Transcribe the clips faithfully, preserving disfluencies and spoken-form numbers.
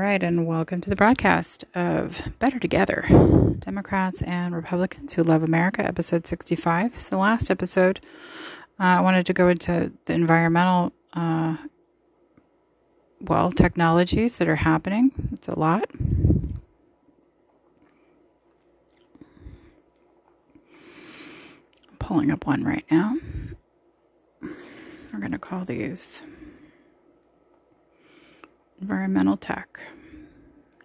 right, and welcome to the broadcast of Better Together, Democrats and Republicans Who Love America, episode sixty-five. So last episode, uh, I wanted to go into the environmental, uh, well, technologies that are happening. It's a lot. I'm pulling up one right now. We're going to call these environmental tech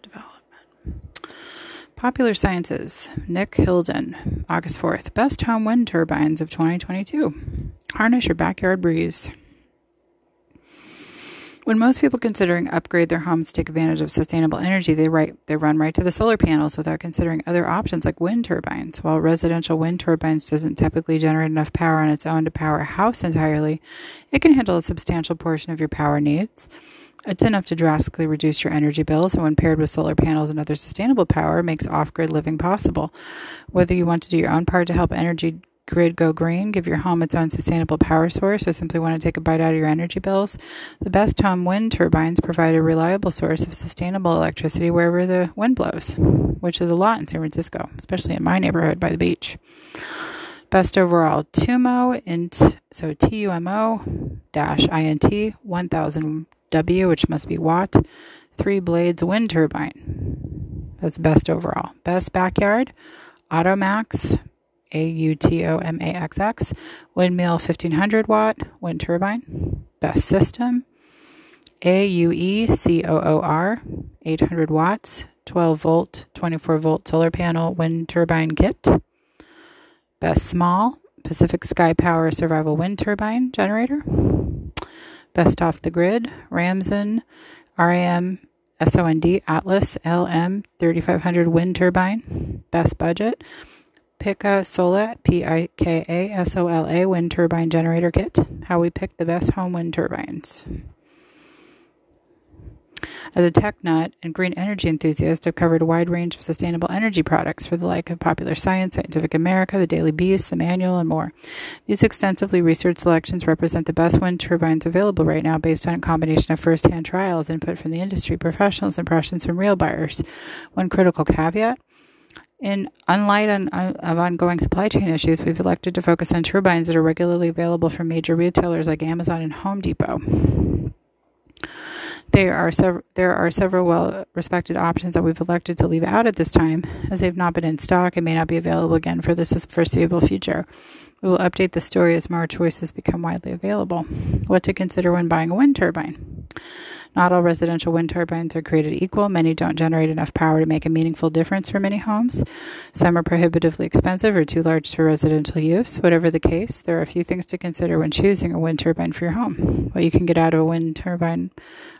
development. Popular Sciences, Nick Hilden, August fourth. Best home wind turbines of twenty twenty-two. Harness your backyard breeze. When most people considering upgrade their homes to take advantage of sustainable energy, they right, they run right to the solar panels without considering other options like wind turbines. While residential wind turbines doesn't typically generate enough power on its own to power a house entirely, it can handle a substantial portion of your power needs. It's enough to drastically reduce your energy bills, and when paired with solar panels and other sustainable power, makes off-grid living possible. Whether you want to do your own part to help energy grid go green, give your home its own sustainable power source, or simply want to take a bite out of your energy bills, the Best Home wind turbines provide a reliable source of sustainable electricity wherever the wind blows, which is a lot in San Francisco, especially in my neighborhood by the beach. Best overall, T U M O I N T, so T U M O I N T, one thousand W, which must be watt, three blades wind turbine. That's best overall. Best backyard, Automax, A U T O M A X X, windmill fifteen hundred watt wind turbine. Best system, A U E C O O R, eight hundred watts, twelve volt, twenty-four volt solar panel wind turbine kit. Best small, Pacific Sky Power survival wind turbine generator. Best off the grid, Ramson, R A M S O N D, Atlas, L M, thirty-five hundred wind turbine. Best budget, Pika Sola, P I K A S O L A, wind turbine generator kit. How we pick the best home wind turbines. As a tech nut and green energy enthusiast, I've covered a wide range of sustainable energy products for the like of Popular Science, Scientific America, The Daily Beast, The Manual, and more. These extensively researched selections represent the best wind turbines available right now based on a combination of first-hand trials, input from the industry professionals, impressions from real buyers. One critical caveat. In light on, on, of ongoing supply chain issues, we've elected to focus on turbines that are regularly available from major retailers like Amazon and Home Depot. There are, sev- there are several well-respected options that we've elected to leave out at this time, as they've not been in stock and may not be available again for the foreseeable future. We will update the story as more choices become widely available. What to consider when buying a wind turbine. Not all residential wind turbines are created equal. Many don't generate enough power to make a meaningful difference for many homes. Some are prohibitively expensive or too large for residential use. Whatever the case, there are a few things to consider when choosing a wind turbine for your home. What you can get out of a wind turbine,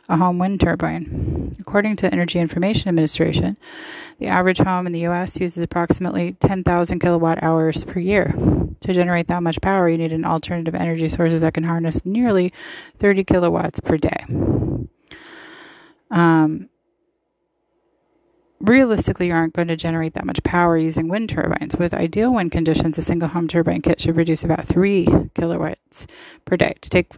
a home wind turbine. According to the Energy Information Administration, the average home in the U S uses approximately ten thousand kilowatt hours per year. To generate that much power, you need an alternative energy sources that can harness nearly thirty kilowatts per day. Um, realistically, you aren't going to generate that much power using wind turbines. With ideal wind conditions, a single home turbine kit should produce about three kilowatts per day. To take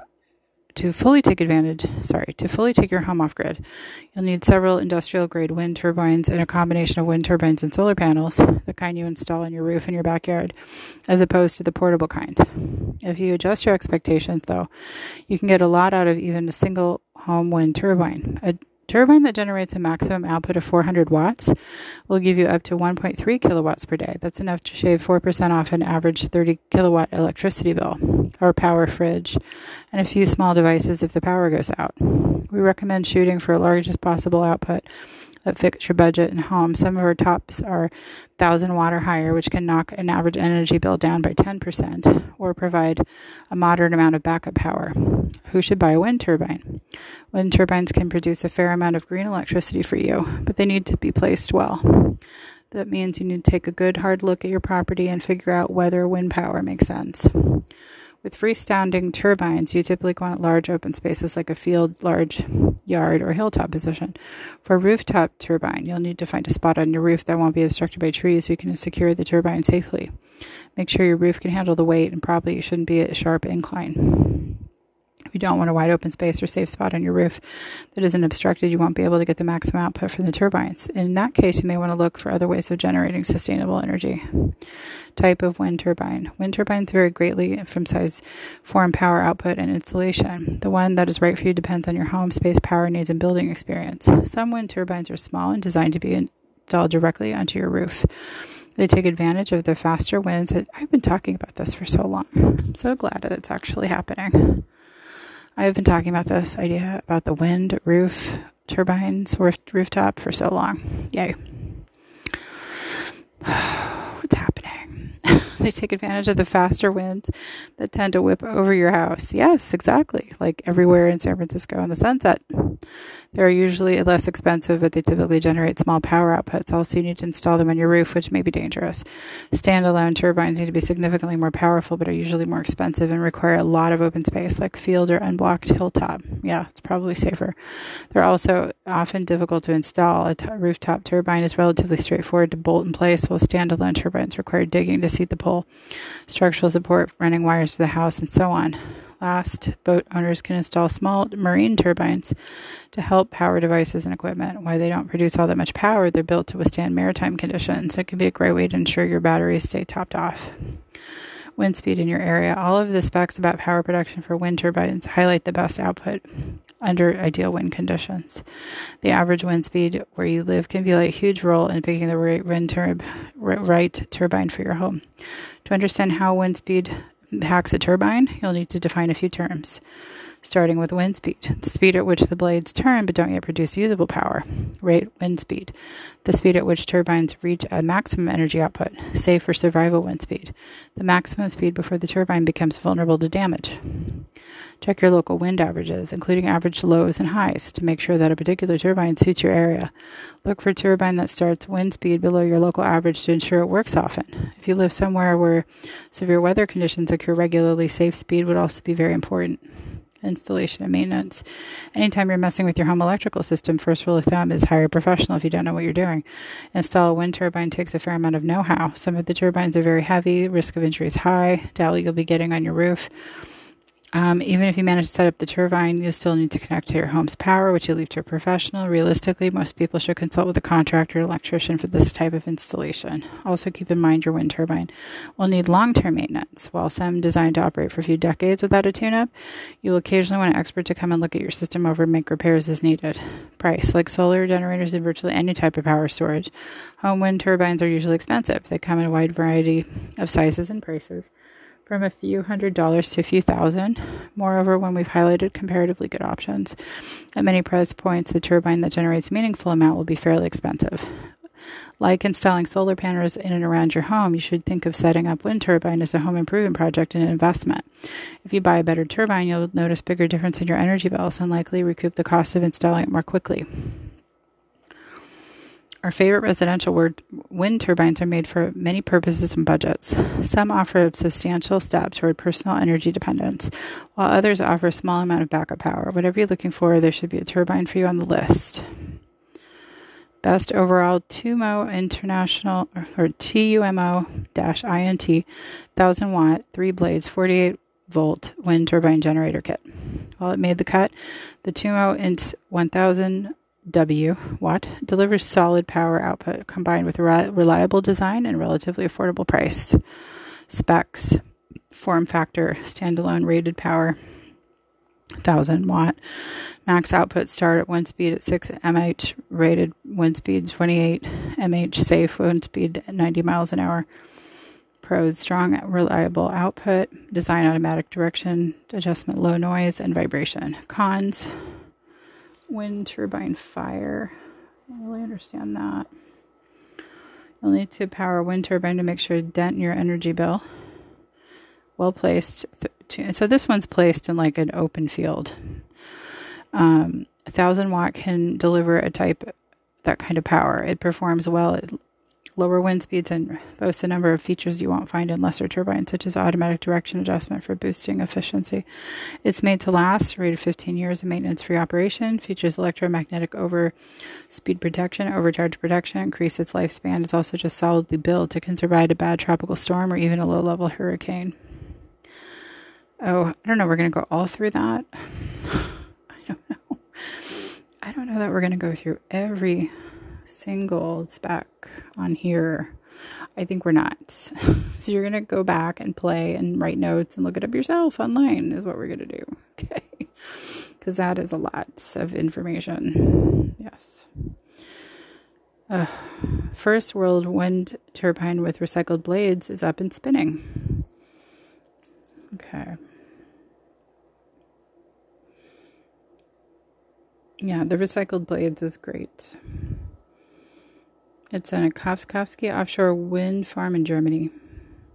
to fully take advantage, sorry, to fully take your home off grid, you'll need several industrial-grade wind turbines and a combination of wind turbines and solar panels, the kind you install on your roof in your backyard, as opposed to the portable kind. If you adjust your expectations, though, you can get a lot out of even a single home wind turbine. A turbine that generates a maximum output of four hundred watts will give you up to one point three kilowatts per day. That's enough to shave four percent off an average thirty kilowatt electricity bill, or power fridge, and a few small devices if the power goes out. We recommend shooting for the largest possible output that fits your budget and home. Some of our tops are one thousand watt or higher, which can knock an average energy bill down by ten percent or provide a moderate amount of backup power. Who should buy a wind turbine? Wind turbines can produce a fair amount of green electricity for you, but they need to be placed well. That means you need to take a good hard look at your property and figure out whether wind power makes sense. With freestanding turbines, you typically want large open spaces like a field, large yard, or hilltop position. For a rooftop turbine, you'll need to find a spot on your roof that won't be obstructed by trees so you can secure the turbine safely. Make sure your roof can handle the weight, and probably you shouldn't be at a sharp incline. If you don't want a wide open space or safe spot on your roof that isn't obstructed, you won't be able to get the maximum output from the turbines. In that case, you may want to look for other ways of generating sustainable energy. Type of wind turbine. Wind turbines vary greatly from size, form, power output, and installation. The one that is right for you depends on your home, space, power needs, and building experience. Some wind turbines are small and designed to be installed directly onto your roof. They take advantage of the faster winds. I've been talking about this for so long. I'm so glad that it's actually happening. I've been talking about this idea about the wind roof turbines roof, rooftop for so long. Yay. What's happening? They take advantage of the faster winds that tend to whip over your house. Yes, exactly. Like everywhere in San Francisco in the sunset. They're usually less expensive, but they typically generate small power outputs. Also, you need to install them on your roof, which may be dangerous. Standalone turbines need to be significantly more powerful, but are usually more expensive and require a lot of open space, like field or unblocked hilltop. Yeah, it's probably safer. They're also often difficult to install. A t- rooftop turbine is relatively straightforward to bolt in place, while standalone turbines require digging to seat the pole, structural support, running wires to the house, and so on. Last, boat owners can install small marine turbines to help power devices and equipment. While they don't produce all that much power, they're built to withstand maritime conditions. It can be a great way to ensure your batteries stay topped off. Wind speed in your area. All of the specs about power production for wind turbines highlight the best output under ideal wind conditions. The average wind speed where you live can play a huge role in picking the right wind turb- right turbine for your home. To understand how wind speed hacks a turbine, you'll need to define a few terms, starting with wind speed, the speed at which the blades turn but don't yet produce usable power. Rate wind speed, the speed at which turbines reach a maximum energy output, safe for survival wind speed, the maximum speed before the turbine becomes vulnerable to damage. Check your local wind averages, including average lows and highs, to make sure that a particular turbine suits your area. Look for a turbine that starts wind speed below your local average to ensure it works often. If you live somewhere where severe weather conditions occur regularly, safe speed would also be very important. Installation and maintenance. Anytime you're messing with your home electrical system, first rule of thumb is hire a professional if you don't know what you're doing. Install a wind turbine takes a fair amount of know-how. Some of the turbines are very heavy, risk of injury is high, doubt you'll be getting on your roof. Um, even if you manage to set up the turbine, you still need to connect to your home's power, which you leave to a professional. Realistically, most people should consult with a contractor or electrician for this type of installation. Also, keep in mind your wind turbine will need long-term maintenance. While some designed to operate for a few decades without a tune-up, you will occasionally want an expert to come and look at your system over and make repairs as needed. Price. Like solar generators and virtually any type of power storage, home wind turbines are usually expensive. They come in a wide variety of sizes and prices, from a few hundred dollars to a few thousand. Moreover, when we've highlighted comparatively good options at many price points, the turbine that generates meaningful amount will be fairly expensive. Like installing solar panels in and around your home, you should think of setting up wind turbine as a home improvement project and an investment. If you buy a better turbine, you'll notice bigger difference in your energy bills and likely recoup the cost of installing it more quickly. Our favorite residential word, wind turbines are made for many purposes and budgets. Some offer a substantial step toward personal energy dependence, while others offer a small amount of backup power. Whatever you're looking for, there should be a turbine for you on the list. Best overall, TUMO International or T U M O I N T one thousand watt, three blades, forty-eight volt wind turbine generator kit. While it made the cut, the TUMO-I N T one thousand W watt delivers solid power output combined with re- reliable design and relatively affordable price. Specs, form factor, standalone rated power, one thousand watt. Max output start at wind speed at six miles per hour, rated wind speed twenty-eight miles per hour, safe wind speed at ninety miles an hour. Pros, strong, reliable output, design automatic direction, adjustment, low noise, and vibration. Cons, wind turbine fire. I don't really understand that. You'll need to power a wind turbine to make sure to dent your energy bill. Well placed. Th- so this one's placed in like an open field. Um, a thousand watt can deliver a type, that kind of power. It performs well at lower wind speeds and boasts a number of features you won't find in lesser turbines, such as automatic direction adjustment for boosting efficiency. It's made to last, rated fifteen years of maintenance-free operation, features electromagnetic over-speed protection, overcharge protection, increase its lifespan. It's also just solidly built. It can survive a bad tropical storm or even a low-level hurricane. Oh, I don't know. We're going to go all through that. I don't know. I don't know that we're going to go through every single spec on here. I think we're not. So you're going to go back and play and write notes and look it up yourself online is what we're going to do. Okay. Because that is a lot of information. Yes. Uh, first world wind turbine with recycled blades is up and spinning. Okay. Yeah, the recycled blades is great. It's on a Kopskowski offshore wind farm in Germany.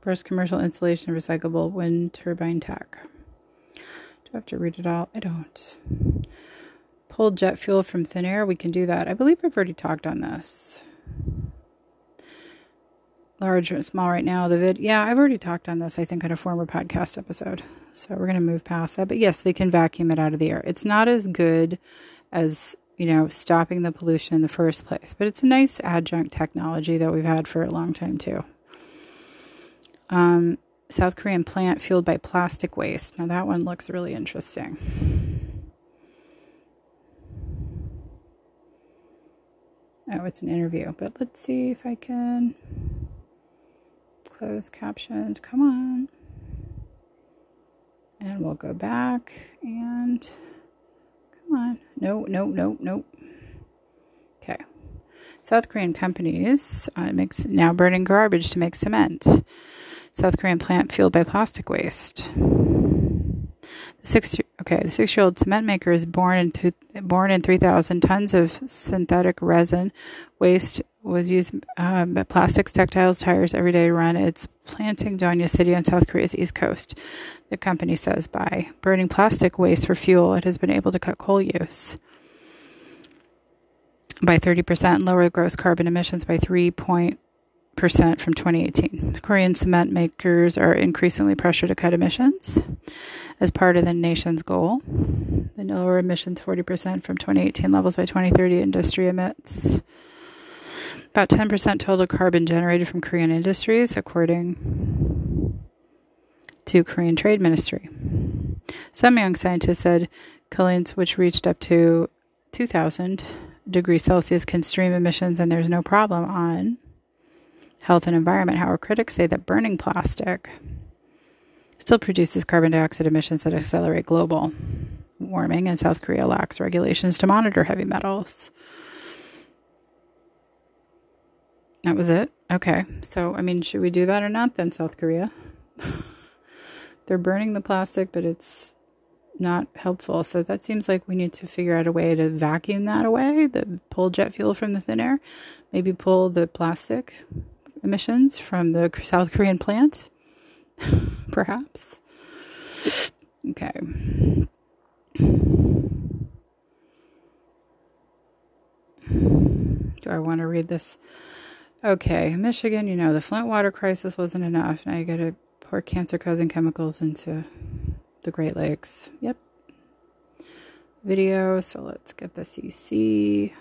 First commercial installation of recyclable wind turbine tech. Do I have to read it all? I don't. Pull jet fuel from thin air. We can do that. I believe I've already talked on this. Large or small right now. The vid. Yeah, I've already talked on this, I think, on a former podcast episode. So we're going to move past that. But yes, they can vacuum it out of the air. It's not as good as, you know, stopping the pollution in the first place. But it's a nice adjunct technology that we've had for a long time, too. Um, South Korean plant fueled by plastic waste. Now, that one looks really interesting. Oh, it's an interview. But let's see if I can close captioned. Come on. And we'll go back and... on. No, no, no, no. Okay. South Korean companies uh, makes now burning garbage to make cement. South Korean plant fueled by plastic waste. The six okay, the six-year-old cement maker is born in two, born in three thousand. Tons of synthetic resin waste was used um, by plastics, textiles, tires every day to run its planting Danya City on South Korea's east coast. The company says by burning plastic waste for fuel, it has been able to cut coal use by thirty percent and lower gross carbon emissions by three point percent from twenty eighteen. Korean cement makers are increasingly pressured to cut emissions as part of the nation's goal. They lower emissions forty percent from twenty eighteen levels by twenty thirty. Industry emits about ten percent total carbon generated from Korean industries, according to Korean Trade Ministry. Some young scientists said kilns which reached up to two thousand degrees Celsius can stream emissions and there's no problem on health and environment. However, critics say that burning plastic still produces carbon dioxide emissions that accelerate global warming, and South Korea lacks regulations to monitor heavy metals. That was it? Okay. So, I mean, should we do that or not then, South Korea? They're burning the plastic, but it's not helpful. So that seems like we need to figure out a way to vacuum that away, the pull jet fuel from the thin air, maybe pull the plastic emissions from the South Korean plant, perhaps. Okay. Do I want to read this? Okay, Michigan, you know, the Flint water crisis wasn't enough. Now you got to pour cancer-causing chemicals into the Great Lakes. Yep. Video, so let's get the C C.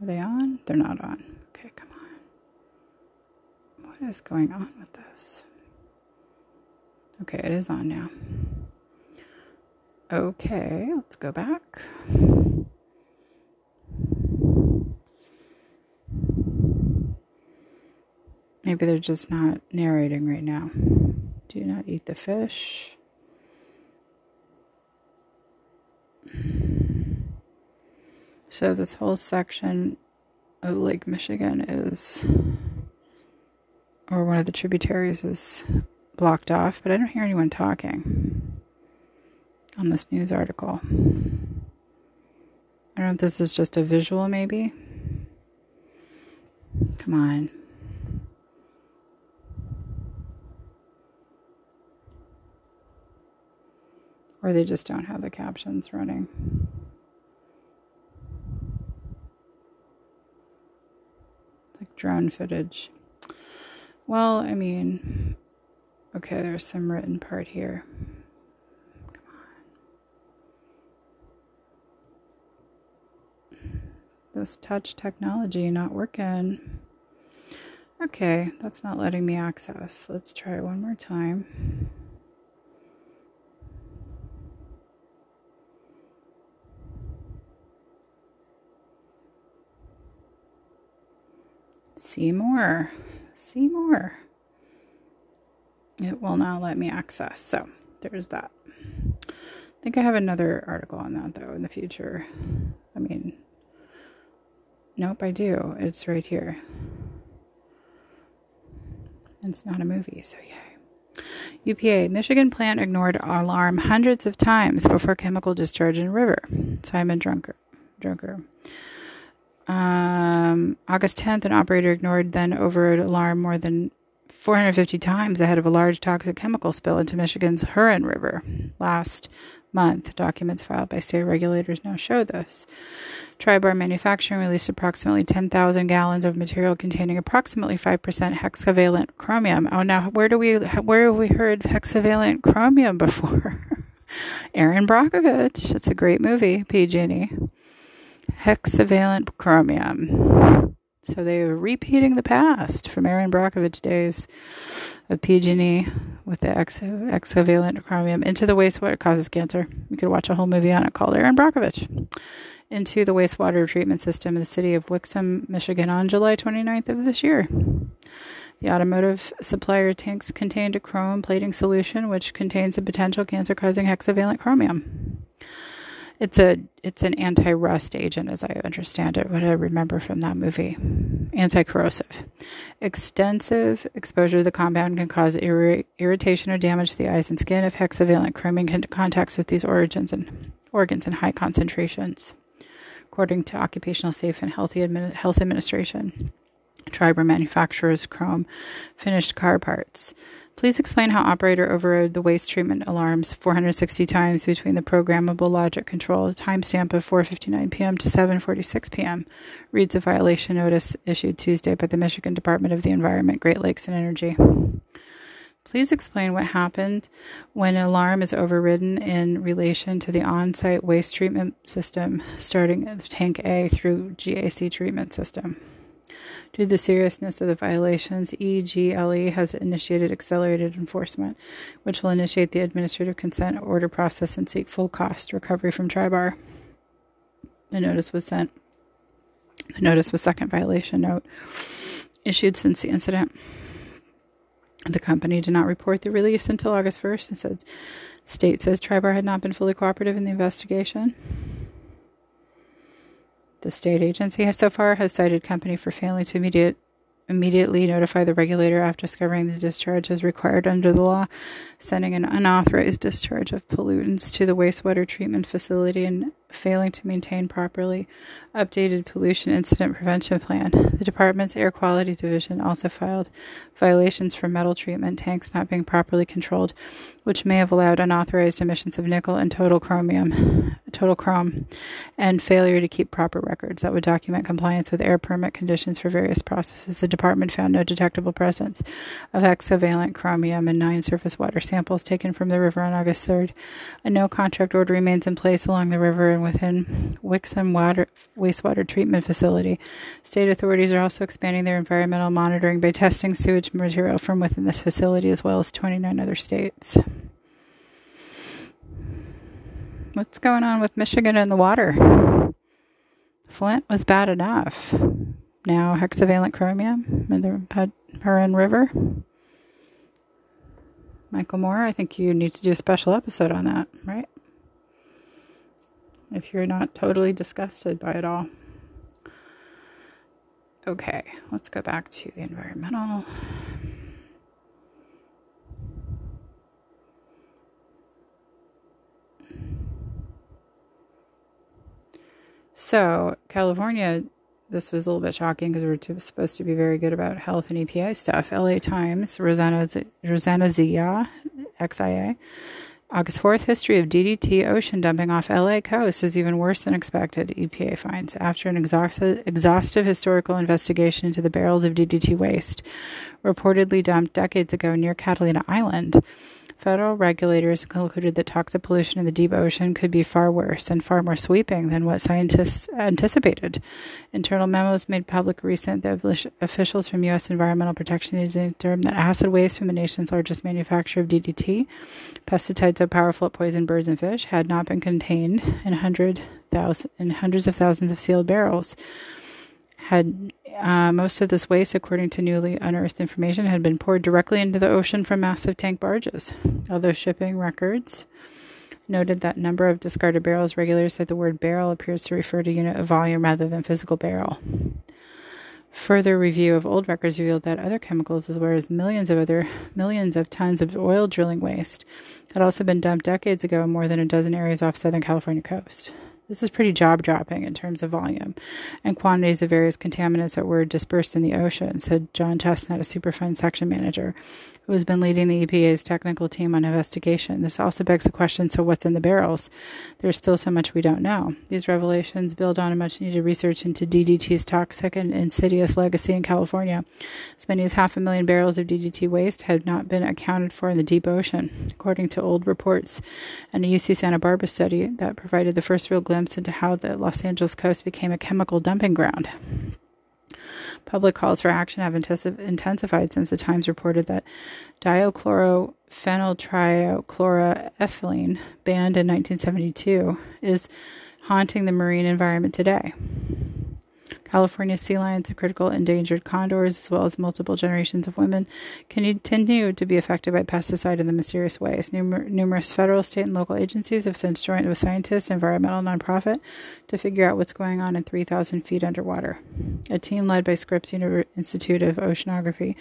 Are they on? They're not on. Okay, come on. What is going on with this? Okay, it is on now. Okay, let's go back. Maybe they're just not narrating right now. Do not eat the fish. So this whole section of Lake Michigan is, or one of the tributaries is blocked off, but I don't hear anyone talking on this news article. I don't know if this is just a visual, maybe. Come on. Or they just don't have the captions running. It's like drone footage. Well, I mean, okay, there's some written part here. Come on. this touch technology not working. Okay, that's not letting me access. Let's try one more time. See more. See more. It will not let me access. So there's that. I think I have another article on that, though, in the future. I mean, nope, I do. It's right here. It's not a movie, so yay. U P A, Michigan plant ignored alarm hundreds of times before chemical discharge in river. Simon Drunker. Drunker. Um, August tenth, an operator ignored then overrode alarm more than four hundred fifty times ahead of a large toxic chemical spill into Michigan's Huron River last month. Documents filed by state regulators now show this. Tribar Manufacturing released approximately ten thousand gallons of material containing approximately five percent hexavalent chromium. Oh, now where do we where have we heard hexavalent chromium before? Aaron Brockovich. It's a great movie. P G and E. Hexavalent chromium. So they are repeating the past from Aaron Brockovich days of P G and E with the hexavalent chromium into the wastewater. It causes cancer. You could watch a whole movie on it called Aaron Brockovich. Into the wastewater treatment system in the city of Wixom, Michigan on July twenty-ninth of this year. The automotive supplier tanks contained a chrome plating solution which contains a potential cancer-causing hexavalent chromium. It's a it's an anti-rust agent, as I understand it, what I remember from that movie. Anti-corrosive. Extensive exposure to the compound can cause ir- irritation or damage to the eyes and skin if hexavalent chromium con- contacts with these origins and organs in high concentrations, according to Occupational Safe and Healthy Admi- Health Administration. Tribar manufactures chrome finished car parts. Please explain how operator overrode the waste treatment alarms four hundred sixty times between the programmable logic control timestamp of four fifty-nine p.m. to seven forty-six p.m. reads a violation notice issued Tuesday by the Michigan Department of the Environment, Great Lakes, and Energy. Please explain what happened when an alarm is overridden in relation to the on-site waste treatment system starting at Tank A through G A C treatment system. Due to the seriousness of the violations, E G L E has initiated accelerated enforcement, which will initiate the administrative consent order process and seek full cost recovery from Tribar. The notice was sent. The notice was second violation note issued since the incident. The company did not report the release until August first and said, state says Tribar had not been fully cooperative in the investigation. The state agency has so far has cited company for failing to immediate, immediately notify the regulator after discovering the discharge as required under the law, sending an unauthorized discharge of pollutants to the wastewater treatment facility, and failing to maintain properly updated pollution incident prevention plan. The department's air quality division also filed violations for metal treatment tanks not being properly controlled, which may have allowed unauthorized emissions of nickel and total chromium. total chrome, and failure to keep proper records that would document compliance with air permit conditions for various processes. The department found no detectable presence of hexavalent chromium in nine surface water samples taken from the river on August third. A no-contract order remains in place along the river and within Wixom water, Wastewater Treatment Facility. State authorities are also expanding their environmental monitoring by testing sewage material from within this facility as well as twenty-nine other states. What's going on with Michigan and the water? Flint was bad enough. Now hexavalent chromium in the Huron River. Michael Moore, I think you need to do a special episode on that, right? If you're not totally disgusted by it all. Okay, let's go back to the environmental. So, California, this was a little bit shocking because we're too, supposed to be very good about health and E P A stuff. L A Times, Rosanna, Rosanna Zia, X I A, August fourth, history of D D T ocean dumping off L A coast is even worse than expected, E P A finds. After an exhaustive, exhaustive historical investigation into the barrels of D D T waste, reportedly dumped decades ago near Catalina Island. Federal regulators concluded that toxic pollution in the deep ocean could be far worse and far more sweeping than what scientists anticipated. Internal memos made public recent that officials from U S Environmental Protection Agency determined that acid waste from the nation's largest manufacturer of D D T, pesticides so powerful it poisoned birds and fish, had not been contained in, hundred thousand, in hundreds of thousands of sealed barrels. Had uh, most of this waste, according to newly unearthed information, had been poured directly into the ocean from massive tank barges. Although shipping records noted that number of discarded barrels, regulators said the word barrel appears to refer to unit of volume rather than physical barrel. Further review of old records revealed that other chemicals, as well as millions of other millions of tons of oil drilling waste, had also been dumped decades ago in more than a dozen areas off Southern California coast. This is pretty jaw-dropping in terms of volume and quantities of various contaminants that were dispersed in the ocean, said John Chestnut, a Superfund section manager, who has been leading the E P A's technical team on investigation. This also begs the question, so what's in the barrels? There's still so much we don't know. These revelations build on a much-needed research into D D T's toxic and insidious legacy in California. As many as half a million barrels of D D T waste had not been accounted for in the deep ocean, according to old reports and a U C Santa Barbara study that provided the first real glimpse into how the Los Angeles coast became a chemical dumping ground. Public calls for action have intensified since the Times reported that dichlorodiphenyltrichloroethane, banned in nineteen seventy-two, is haunting the marine environment today. California sea lions and critical endangered condors, as well as multiple generations of women, continue to be affected by pesticide in the mysterious ways. Numer- numerous federal, state, and local agencies have since joined with scientists and environmental nonprofit to figure out what's going on in three thousand feet underwater. A team led by Scripps University Institute of Oceanography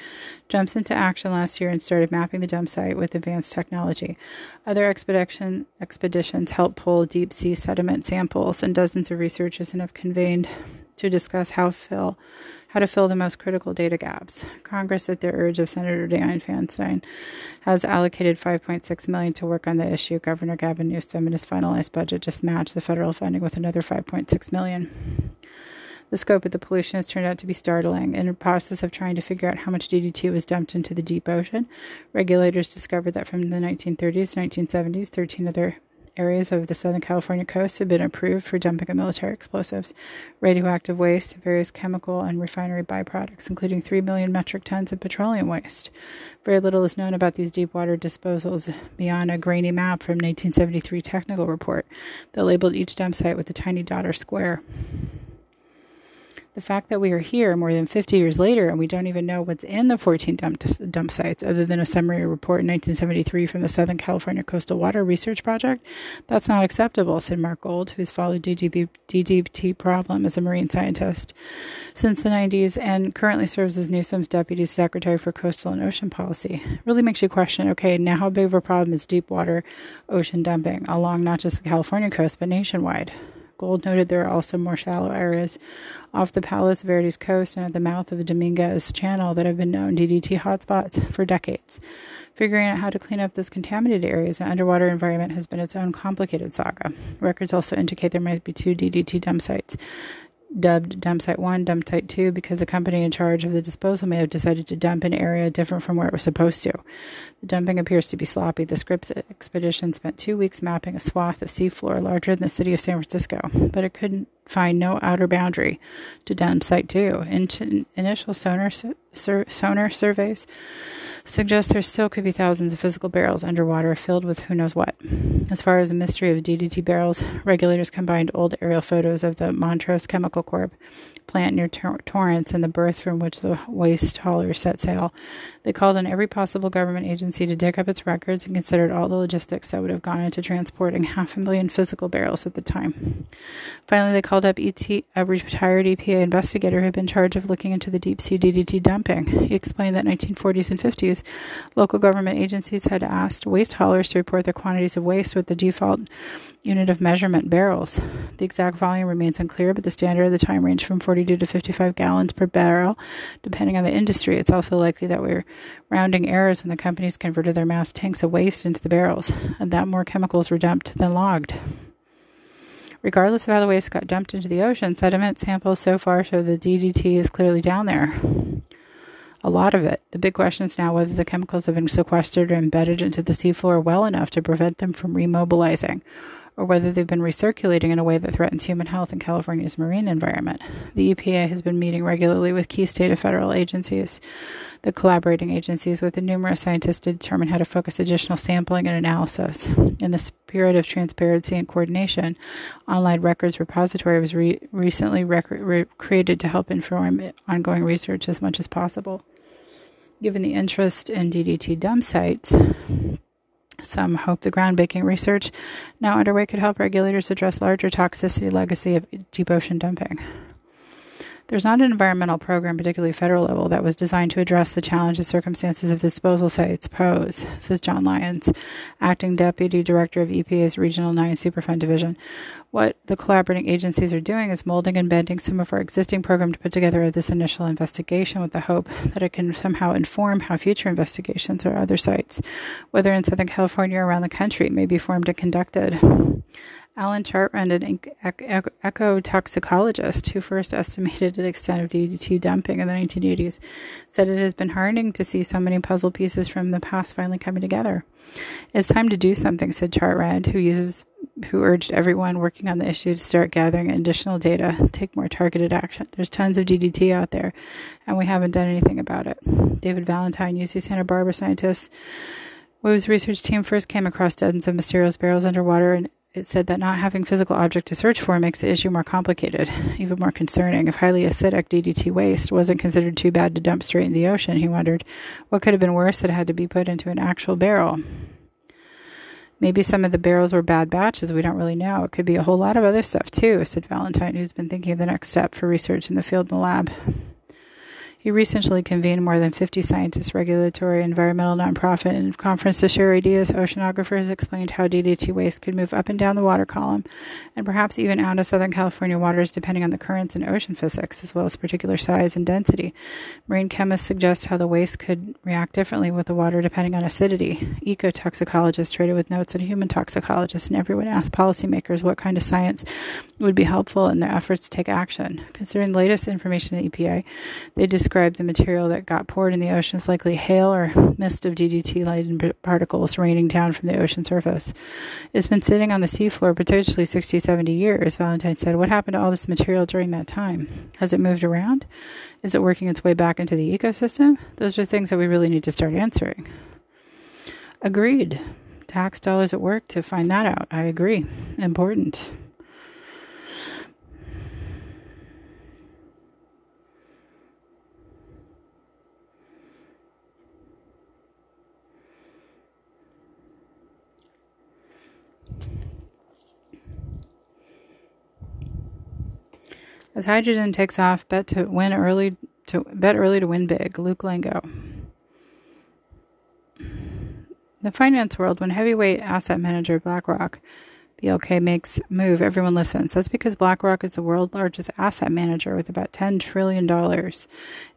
jumps into action last year and started mapping the dump site with advanced technology. Other expedition expeditions help pull deep sea sediment samples, and dozens of researchers have convened to discuss how fill, how to fill the most critical data gaps. Congress, at the urge of Senator Dianne Feinstein, has allocated five point six million dollars to work on the issue. Governor Gavin Newsom, in his finalized budget, just matched the federal funding with another five point six million dollars. The scope of the pollution has turned out to be startling. In the process of trying to figure out how much D D T was dumped into the deep ocean, regulators discovered that from the nineteen thirties to nineteen seventies, thirteen other areas of the Southern California coast have been approved for dumping of military explosives, radioactive waste, various chemical and refinery byproducts, including three million metric tons of petroleum waste. Very little is known about these deep water disposals beyond a grainy map from nineteen seventy-three technical report that labeled each dump site with a tiny dot or square. The fact that we are here more than fifty years later and we don't even know what's in the fourteen dump, dump sites other than a summary report in nineteen seventy-three from the Southern California Coastal Water Research Project, that's not acceptable, said Mark Gold, who's followed the D D T problem as a marine scientist since the nineties and currently serves as Newsom's Deputy Secretary for Coastal and Ocean Policy. It really makes you question, okay, now how big of a problem is deep water ocean dumping along not just the California coast but nationwide? Gold noted there are also more shallow areas off the Palos Verdes coast and at the mouth of the Dominguez Channel that have been known D D T hotspots for decades. Figuring out how to clean up those contaminated areas in an underwater environment has been its own complicated saga. Records also indicate there might be two D D T dump sites, dubbed Dump Site one, Dump Site two, because the company in charge of the disposal may have decided to dump an area different from where it was supposed to. The dumping appears to be sloppy. The Scripps expedition spent two weeks mapping a swath of seafloor larger than the city of San Francisco, but it couldn't find no outer boundary to Dump Site two. In- initial sonar, su- sur- sonar surveys suggest there still could be thousands of physical barrels underwater filled with who knows what. As far as the mystery of D D T barrels, regulators combined old aerial photos of the Montrose Chemical Corp plant near Tor- Torrance and the berth from which the waste haulers set sail. They called on every possible government agency to dig up its records and considered all the logistics that would have gone into transporting half a million physical barrels at the time. Finally, they called up E T, a retired E P A investigator who had been in charge of looking into the deep-sea D D T dumping. He explained that in the nineteen forties and fifties, local government agencies had asked waste haulers to report their quantities of waste with the default unit of measurement, barrels. The exact volume remains unclear, but the standard at the time ranged from forty-two to fifty-five gallons per barrel, depending on the industry. It's also likely that we're rounding errors when the companies converted their mass tanks of waste into the barrels, and that more chemicals were dumped than logged. Regardless of how the waste got dumped into the ocean, sediment samples so far show the D D T is clearly down there. a lot of it. The big question is now whether the chemicals have been sequestered or embedded into the seafloor well enough to prevent them from remobilizing, or whether they've been recirculating in a way that threatens human health in California's marine environment. The E P A has been meeting regularly with key state and federal agencies, the collaborating agencies, with the numerous scientists to determine how to focus additional sampling and analysis. In the spirit of transparency and coordination, Online Records Repository was re- recently rec- re- created to help inform ongoing research as much as possible. Given the interest in D D T dump sites, some hope the groundbreaking research now underway could help regulators address larger toxicity legacy of deep ocean dumping. There's not an environmental program, particularly federal level, that was designed to address the challenges circumstances of disposal sites pose, says John Lyons, acting deputy director of E P A's Regional nine Superfund Division. What the collaborating agencies are doing is molding and bending some of our existing program to put together this initial investigation with the hope that it can somehow inform how future investigations or other sites, whether in Southern California or around the country, may be formed and conducted. Alan Chartrand, an ecotoxicologist who first estimated the extent of D D T dumping in the nineteen eighties, said it has been heartening to see so many puzzle pieces from the past finally coming together. It's time to do something, said Chartrand, who uses, who urged everyone working on the issue to start gathering additional data, take more targeted action. There's tons of D D T out there, and we haven't done anything about it. David Valentine, U C Santa Barbara scientist, whose research team first came across dozens of mysterious barrels underwater, and it said that not having physical object to search for makes the issue more complicated, even more concerning. If highly acidic D D T waste wasn't considered too bad to dump straight in the ocean, he wondered, what could have been worse that had to be put into an actual barrel? Maybe some of the barrels were bad batches. We don't really know. It could be a whole lot of other stuff, too, said Valentine, who's been thinking of the next step for research in the field and the lab. He recently convened more than fifty scientists, regulatory, environmental, nonprofit, and conference to share ideas. Oceanographers explained how D D T waste could move up and down the water column and perhaps even out of Southern California waters depending on the currents and ocean physics, as well as particular size and density. Marine chemists suggest how the waste could react differently with the water depending on acidity. Ecotoxicologists traded with notes on human toxicologists, and everyone asked policymakers what kind of science would be helpful in their efforts to take action. Considering the latest information at E P A, they described the material that got poured in the ocean is likely hail or mist of D D T-laden particles raining down from the ocean surface. It's been sitting on the seafloor potentially sixty, seventy years, Valentine said. What happened to all this material during that time? Has it moved around? Is it working its way back into the ecosystem? Those are things that we really need to start answering. Agreed. Tax dollars at work to find that out. I agree. Important. As hydrogen takes off, bet to win early to bet early to win big. Luke Lango. The finance world, when heavyweight asset manager BlackRock, B L K, makes move, everyone listens. That's because BlackRock is the world's largest asset manager with about ten trillion dollars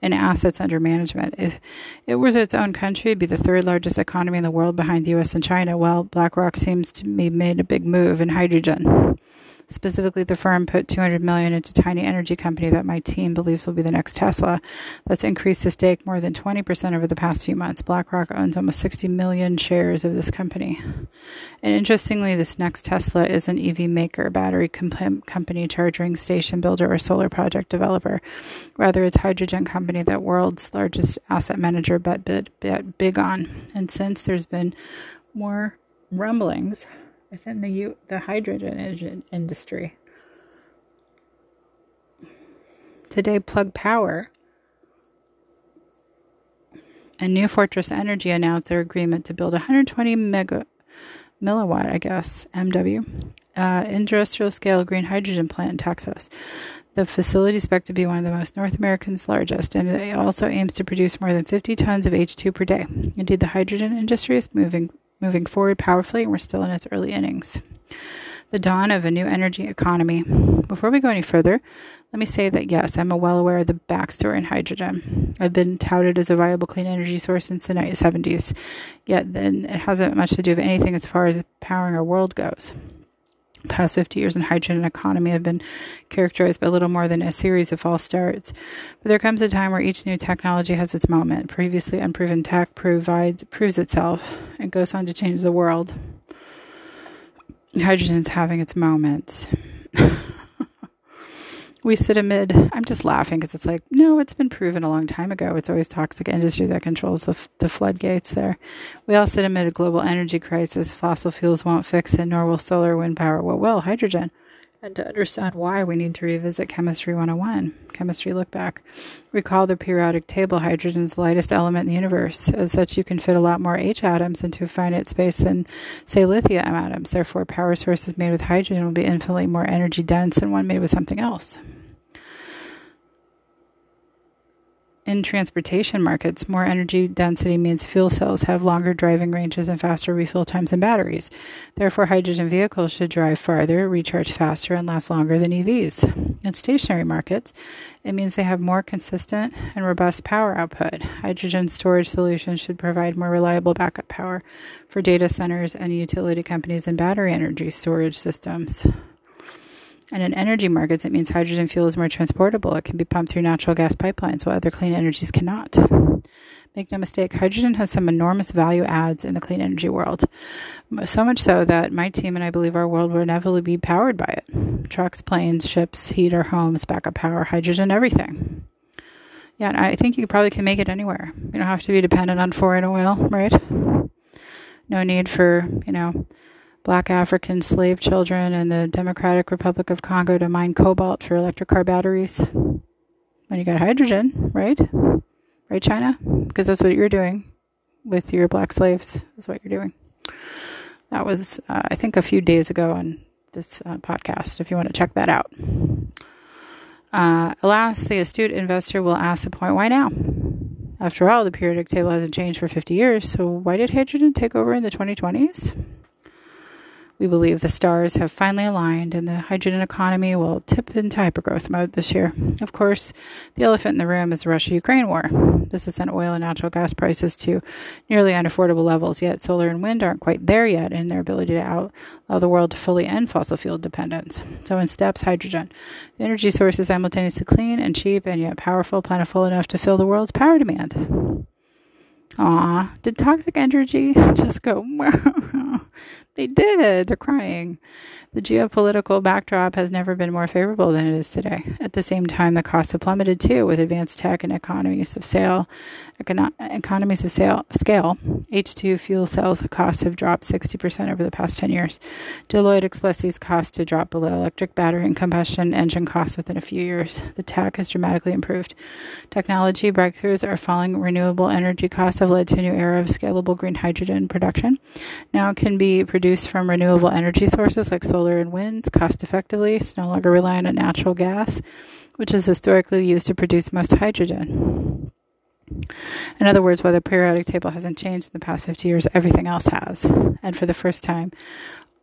in assets under management. If it was its own country, it'd be the third largest economy in the world behind the U S and China. Well, BlackRock seems to be made a big move in hydrogen. Specifically, the firm put two hundred million dollars into a tiny energy company that my team believes will be the next Tesla. That's increased the stake more than twenty percent over the past few months. BlackRock owns almost sixty million shares of this company. And interestingly, this next Tesla is an E V maker, battery comp- company, charging station builder, or solar project developer. Rather, it's hydrogen company that world's largest asset manager bet, bet, bet big on. And since there's been more rumblings within the U- the hydrogen industry. Today, Plug Power and New Fortress Energy announced their agreement to build one hundred twenty mega- milliwatt, I guess, M W, uh, industrial-scale green hydrogen plant in Texas. The facility is expected to be one of the most North American's largest, and it also aims to produce more than fifty tons of H two per day. Indeed, the hydrogen industry is moving moving forward powerfully, and we're still in its early innings. The dawn of a new energy economy. Before we go any further, let me say that yes, I'm well aware of the backstory in hydrogen. I've been touted as a viable clean energy source since the nineteen seventies, yet then it hasn't much to do with anything as far as powering our world goes. past fifty years in hydrogen economy have been characterized by little more than a series of false starts. But there comes a time where each new technology has its moment. Previously unproven tech provides, proves itself and goes on to change the world. Hydrogen is having its moment. We sit amid, I'm just laughing because it's like, no, it's been proven a long time ago. It's always toxic industry that controls the, f- the floodgates there. We all sit amid a global energy crisis. Fossil fuels won't fix it, nor will solar wind power. What will? Hydrogen. And to understand why, we need to revisit Chemistry one oh one, Chemistry Look Back. Recall the periodic table. Hydrogen is the lightest element in the universe. As such, you can fit a lot more H atoms into a finite space than, say, lithium atoms. Therefore, power sources made with hydrogen will be infinitely more energy dense than one made with something else. In transportation markets, more energy density means fuel cells have longer driving ranges and faster refuel times than batteries. Therefore, hydrogen vehicles should drive farther, recharge faster, and last longer than E Vs. In stationary markets, it means they have more consistent and robust power output. Hydrogen storage solutions should provide more reliable backup power for data centers and utility companies than battery energy storage systems. And in energy markets, it means hydrogen fuel is more transportable. It can be pumped through natural gas pipelines, while other clean energies cannot. Make no mistake, hydrogen has some enormous value adds in the clean energy world. So much so that my team and I believe our world will inevitably be powered by it. Trucks, planes, ships, heat our homes, backup power, hydrogen, everything. Yeah, and I think you probably can make it anywhere. You don't have to be dependent on foreign oil, right? No need for, you know... Black African slave children in the Democratic Republic of Congo to mine cobalt for electric car batteries. When you got hydrogen, right? Right, China? Because that's what you're doing with your black slaves. That's what you're doing. That was, uh, I think, a few days ago on this uh, podcast, if you want to check that out. Uh, alas, the astute investor will ask the point, why now? After all, the periodic table hasn't changed for fifty years, so why did hydrogen take over in the twenty twenties? We believe the stars have finally aligned and the hydrogen economy will tip into hypergrowth mode this year. Of course, the elephant in the room is the Russia-Ukraine war. This has sent oil and natural gas prices to nearly unaffordable levels, yet solar and wind aren't quite there yet in their ability to out- allow the world to fully end fossil fuel dependence. So in steps, hydrogen. The energy source is simultaneously clean and cheap and yet powerful, plentiful enough to fill the world's power demand. Aw, did toxic energy just go, they did, they're crying. The geopolitical backdrop has never been more favorable than it is today. At the same time, the costs have plummeted too, with advanced tech and economies of sale, econo- economies of sale, scale. H two fuel cells costs have dropped sixty percent over the past ten years. Deloitte expects these costs to drop below electric battery and combustion engine costs within a few years. The tech has dramatically improved. Technology breakthroughs are falling. Renewable energy costs have led to a new era of scalable green hydrogen production. Now it can be produced from renewable energy sources like solar and wind cost effectively. It's no longer reliant on natural gas, which is historically used to produce most hydrogen. In other words, while the periodic table hasn't changed in the past fifty years, everything else has. And for the first time,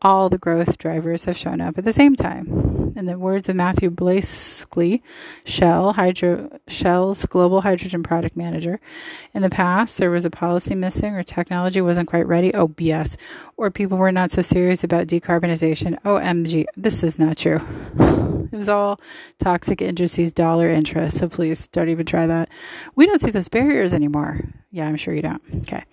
all the growth drivers have shown up at the same time. In the words of Matthew Blaiskley, Shell, hydro, Shell's global hydrogen product manager, in the past, there was a policy missing or technology wasn't quite ready. Oh, B S. Or people were not so serious about decarbonization. O M G. This is not true. It was all toxic industries, dollar interest. So please don't even try that. We don't see those barriers anymore. Yeah, I'm sure you don't. Okay.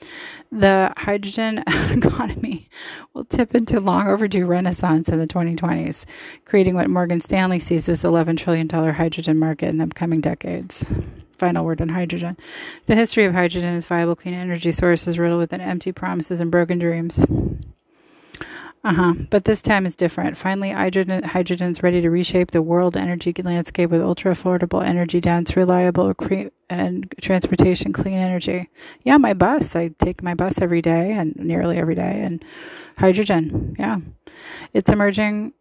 The hydrogen economy will tip into long overdue renaissance in the twenty twenties, creating what Morgan Stanley sees as eleven trillion dollars hydrogen market in the upcoming decades. Final word on hydrogen. The history of hydrogen as viable clean energy source is riddled with an empty promises and broken dreams. Uh-huh. But this time is different. Finally, hydrogen hydrogen is ready to reshape the world energy landscape with ultra-affordable, energy-dense, reliable, cre- and transportation clean energy. Yeah, my bus. I take my bus every day and nearly every day. And hydrogen, yeah. It's emerging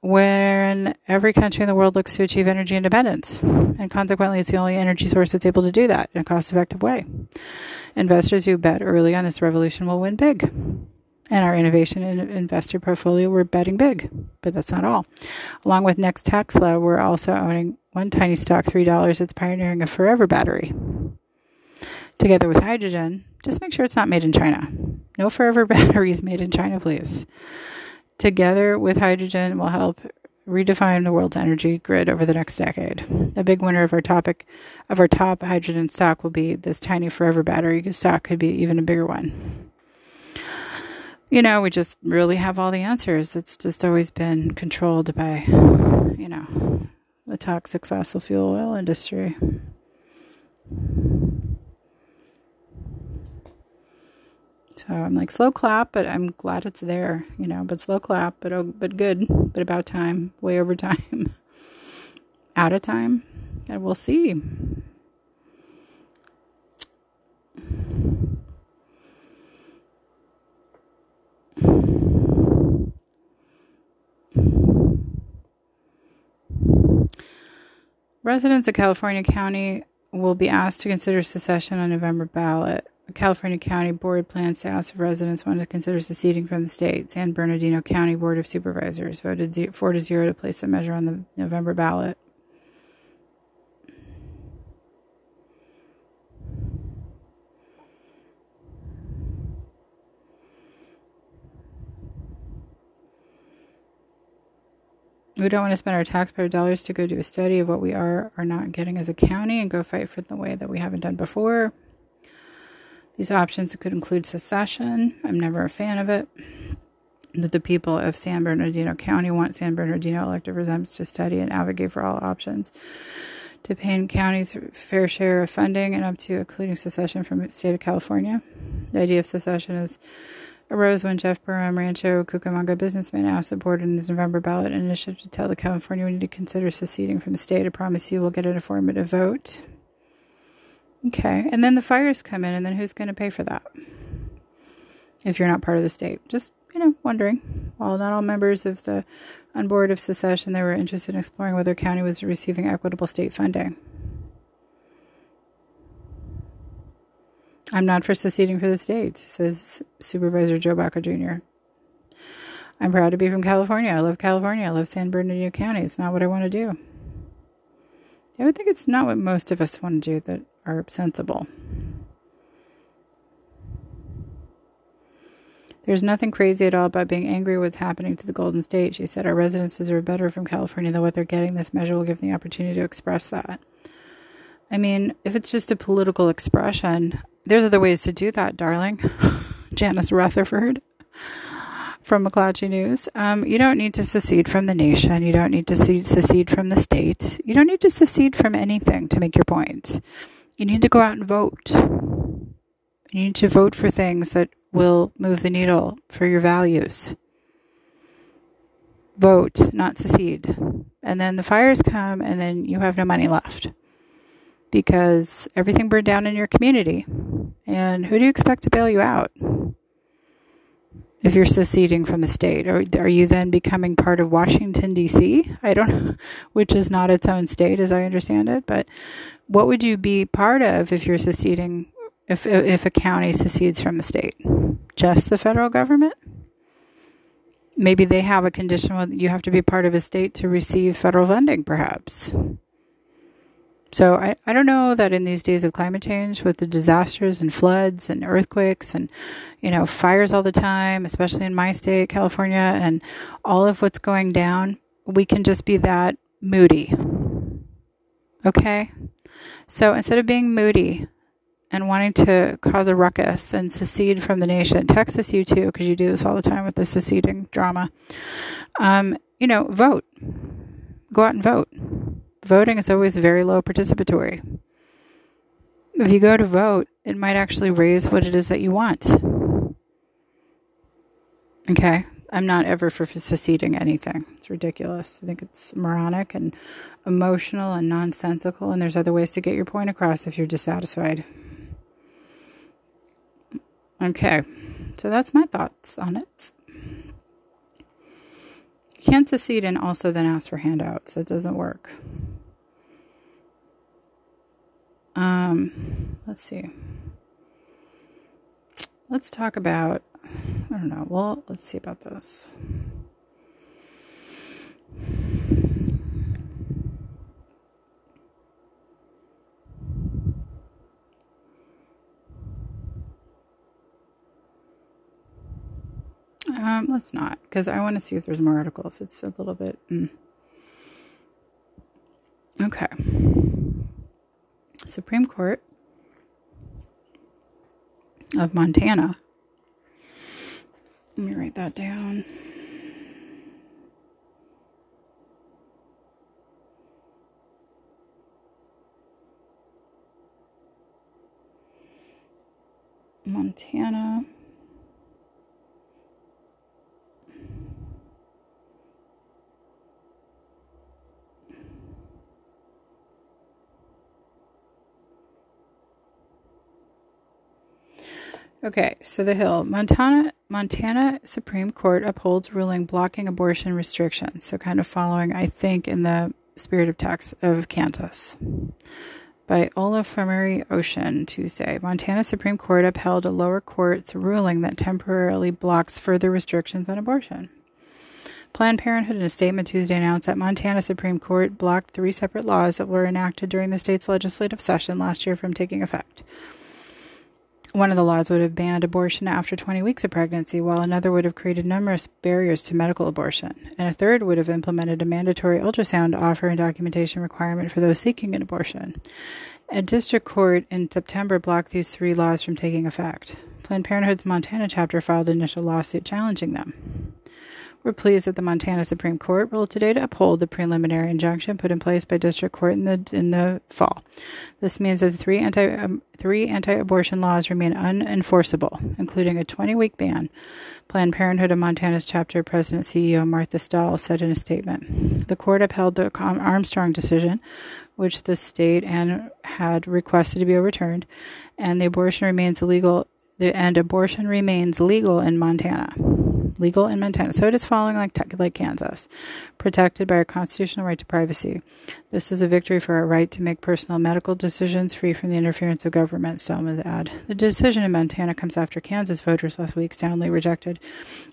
when every country in the world looks to achieve energy independence. And consequently, it's the only energy source that's able to do that in a cost-effective way. Investors who bet early on this revolution will win big. And our innovation and investor portfolio, we're betting big, but that's not all. Along with next Tesla, we're also owning one tiny stock, three dollars, that's pioneering a forever battery. Together with hydrogen, just make sure it's not made in China. No forever batteries made in China, please. together with hydrogen will help redefine the world's energy grid over the next decade. A big winner of our topic, of our top hydrogen stock will be this tiny forever battery stock. Could be even a bigger one. You know, we just really have all the answers. It's just always been controlled by, you know, the toxic fossil fuel oil industry. So I'm like, slow clap, but I'm glad it's there, you know, but slow clap, but oh, but good, but about time, way over time, out of time, and we'll see. Residents of California County will be asked to consider secession on November ballot. California County Board plans to ask if residents want to consider seceding from the state. San Bernardino County Board of Supervisors voted four to zero to place the measure on the November ballot. We don't want to spend our taxpayer dollars to go do a study of what we are or not getting as a county and go fight for the way that we haven't done before. These options could include secession. I'm never a fan of it. That the people of San Bernardino County want San Bernardino elected representatives to study and advocate for all options, to paying counties fair share of funding and up to including secession from the state of California. The idea of secession is arose when Jeff Burham, Rancho Cucamonga businessman, asked the board in his November ballot initiative to tell the California we need to consider seceding from the state. I promise you we'll get an affirmative vote. Okay, and then the fires come in, and then who's going to pay for that if you're not part of the state? Just, you know, wondering. While not all members of the on board of secession, they were interested in exploring whether county was receiving equitable state funding. I'm not for seceding for the state, says Supervisor Joe Baca Junior I'm proud to be from California. I love California. I love San Bernardino County. It's not what I want to do. I would think it's not what most of us want to do that are sensible. There's nothing crazy at all about being angry at what's happening to the Golden State. She said our residents deserve better from California than what they're getting. This measure will give them the opportunity to express that. I mean, if it's just a political expression, there's other ways to do that, darling. Janice Rutherford from McClatchy News. Um, you don't need to secede from the nation. You don't need to se- secede from the state. You don't need to secede from anything to make your point. You need to go out and vote. You need to vote for things that will move the needle for your values. Vote, not secede. And then the fires come, and then you have no money left because everything burned down in your community. And who do you expect to bail you out if you're seceding from the state? Or are you then becoming part of Washington, D C? I don't know, which is not its own state, as I understand it, but what would you be part of if you're seceding, if if a county secedes from a state? Just the federal government? Maybe they have a condition where you have to be part of a state to receive federal funding, perhaps. So I, I don't know that in these days of climate change, with the disasters and floods and earthquakes and, you know, fires all the time, especially in my state, California, and all of what's going down, we can just be that moody. Okay? So instead of being moody and wanting to cause a ruckus and secede from the nation, Texas, you too, because you do this all the time with the seceding drama, um, you know, vote. Go out and vote. Voting is always very low participatory. If you go to vote, it might actually raise what it is that you want. Okay? I'm not ever for seceding anything. It's ridiculous. I think it's moronic and emotional and nonsensical, and there's other ways to get your point across if you're dissatisfied. Okay, so that's my thoughts on it. You can't secede and also then ask for handouts. That doesn't work. Um, let's see. Let's talk about, I don't know. Well, let's see about this. Um, let's not, because I want to see if there's more articles. It's a little bit... Mm. Okay. Supreme Court of Montana. Let me write that down. Montana Okay, so the Hill. Montana Montana Supreme Court upholds ruling blocking abortion restrictions. So kind of following, I think, in the spirit of tax of Kansas. By Olafemari Ocean, Tuesday. Montana Supreme Court upheld a lower court's ruling that temporarily blocks further restrictions on abortion. Planned Parenthood, in a statement Tuesday, announced that Montana Supreme Court blocked three separate laws that were enacted during the state's legislative session last year from taking effect. One of the laws would have banned abortion after twenty weeks of pregnancy, while another would have created numerous barriers to medical abortion, and a third would have implemented a mandatory ultrasound offer and documentation requirement for those seeking an abortion. A district court in September blocked these three laws from taking effect. Planned Parenthood's Montana chapter filed an initial lawsuit challenging them. We're pleased that the Montana Supreme Court ruled today to uphold the preliminary injunction put in place by district court in the in the fall. This means that the three anti um, three anti-abortion laws remain unenforceable, including a twenty-week ban. Planned Parenthood of Montana's chapter president C E O Martha Stahl said in a statement. The court upheld the Armstrong decision, which the state and had requested to be overturned, and the abortion remains illegal. The and abortion remains legal in Montana. Legal in Montana, so it is following like like Kansas, protected by our constitutional right to privacy. This is a victory for our right to make personal medical decisions free from the interference of government, Stelman added. The decision in Montana comes after Kansas voters last week soundly rejected